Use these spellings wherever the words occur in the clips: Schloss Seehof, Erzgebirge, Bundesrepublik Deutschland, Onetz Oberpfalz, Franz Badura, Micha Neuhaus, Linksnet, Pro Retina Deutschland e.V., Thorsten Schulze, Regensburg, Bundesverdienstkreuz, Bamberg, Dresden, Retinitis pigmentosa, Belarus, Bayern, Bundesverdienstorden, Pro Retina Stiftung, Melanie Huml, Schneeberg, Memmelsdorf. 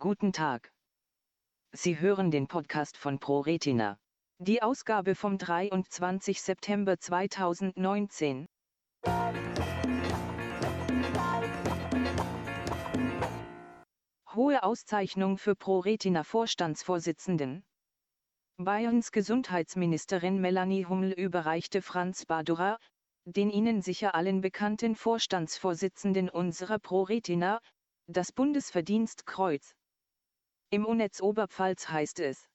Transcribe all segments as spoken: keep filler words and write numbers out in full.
Guten Tag. Sie hören den Podcast von Pro Retina. Die Ausgabe vom dreiundzwanzigsten September zweitausendneunzehn. Hohe Auszeichnung für Pro Retina Vorstandsvorsitzenden. Bayerns Gesundheitsministerin Melanie Huml überreichte Franz Badura, den Ihnen sicher allen bekannten Vorstandsvorsitzenden unserer Pro Retina, das Bundesverdienstkreuz. Im Onetz Oberpfalz heißt es.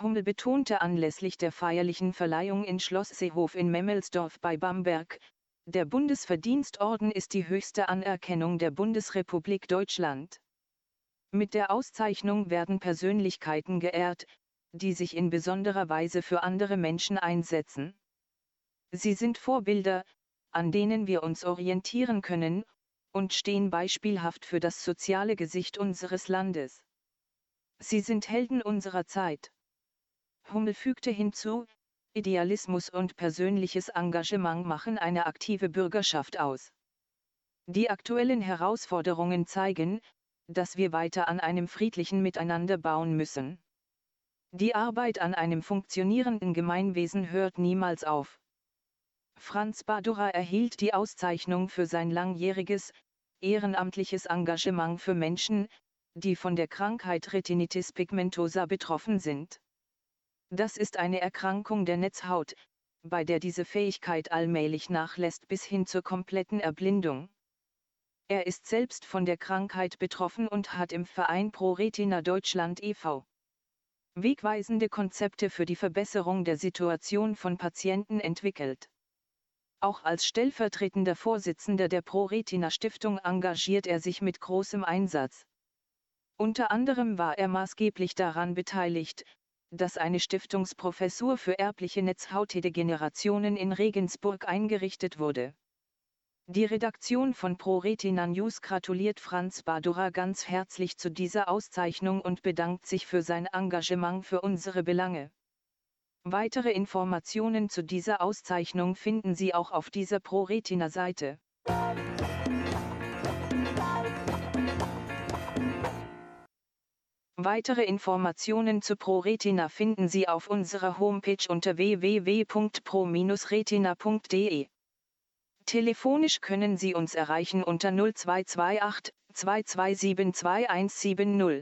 Huml betonte anlässlich der feierlichen Verleihung in Schloss Seehof in Memmelsdorf bei Bamberg, der Bundesverdienstorden ist die höchste Anerkennung der Bundesrepublik Deutschland. Mit der Auszeichnung werden Persönlichkeiten geehrt, die sich in besonderer Weise für andere Menschen einsetzen. Sie sind Vorbilder, an denen wir uns orientieren können, und stehen beispielhaft für das soziale Gesicht unseres Landes. Sie sind Helden unserer Zeit. Huml fügte hinzu, Idealismus und persönliches Engagement machen eine aktive Bürgerschaft aus. Die aktuellen Herausforderungen zeigen, dass wir weiter an einem friedlichen Miteinander bauen müssen. Die Arbeit an einem funktionierenden Gemeinwesen hört niemals auf. Franz Badura erhielt die Auszeichnung für sein langjähriges, ehrenamtliches Engagement für Menschen, die von der Krankheit Retinitis pigmentosa betroffen sind. Das ist eine Erkrankung der Netzhaut, bei der diese Fähigkeit allmählich nachlässt bis hin zur kompletten Erblindung. Er ist selbst von der Krankheit betroffen und hat im Verein Pro Retina Deutschland e V wegweisende Konzepte für die Verbesserung der Situation von Patienten entwickelt. Auch als stellvertretender Vorsitzender der Pro Retina Stiftung engagiert er sich mit großem Einsatz. Unter anderem war er maßgeblich daran beteiligt, dass eine Stiftungsprofessur für erbliche Netzhautdegenerationen in Regensburg eingerichtet wurde. Die Redaktion von Pro Retina News gratuliert Franz Badura ganz herzlich zu dieser Auszeichnung und bedankt sich für sein Engagement für unsere Belange. Weitere Informationen zu dieser Auszeichnung finden Sie auch auf dieser Pro Retina Seite. Weitere Informationen zu Pro Retina finden Sie auf unserer Homepage unter w w w punkt pro retina punkt d e. Telefonisch können Sie uns erreichen unter null zwei zwei acht, zwei zwei sieben, zwei eins sieben null.